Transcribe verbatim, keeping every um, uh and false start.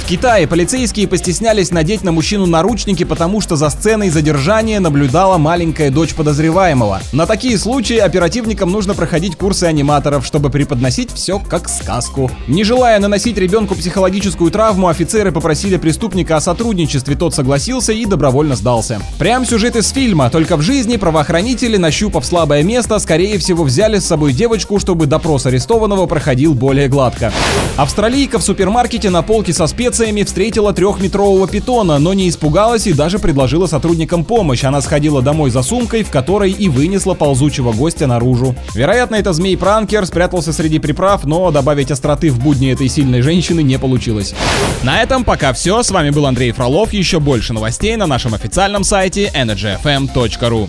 В Китае полицейские постеснялись надеть на мужчину наручники, потому что за сценой задержания наблюдала маленькая дочь подозреваемого. На такие случаи оперативникам нужно проходить курсы аниматоров, чтобы преподносить все как сказку. Не желая наносить ребенку психологическую травму, офицеры попросили преступника о сотрудничестве, тот согласился и добровольно сдался. Прям сюжет из фильма, только в жизни правоохранители, нащупав слабое место, скорее всего взяли с собой девочку, чтобы допрос арестованного проходил более гладко. Австралийка в супермаркете на полке со специями встретила трехметрового питона, но не испугалась и даже предложила сотрудникам помощь. Она сходила домой за сумкой, в которой и вынесла ползучего гостя наружу. Вероятно, это змей-пранкер спрятался среди приправ, но добавить остроты в будни этой сильной женщины не получилось. На этом пока все. С вами был Андрей Фролов. Еще больше новостей на нашем официальном сайте energy f m точка ru.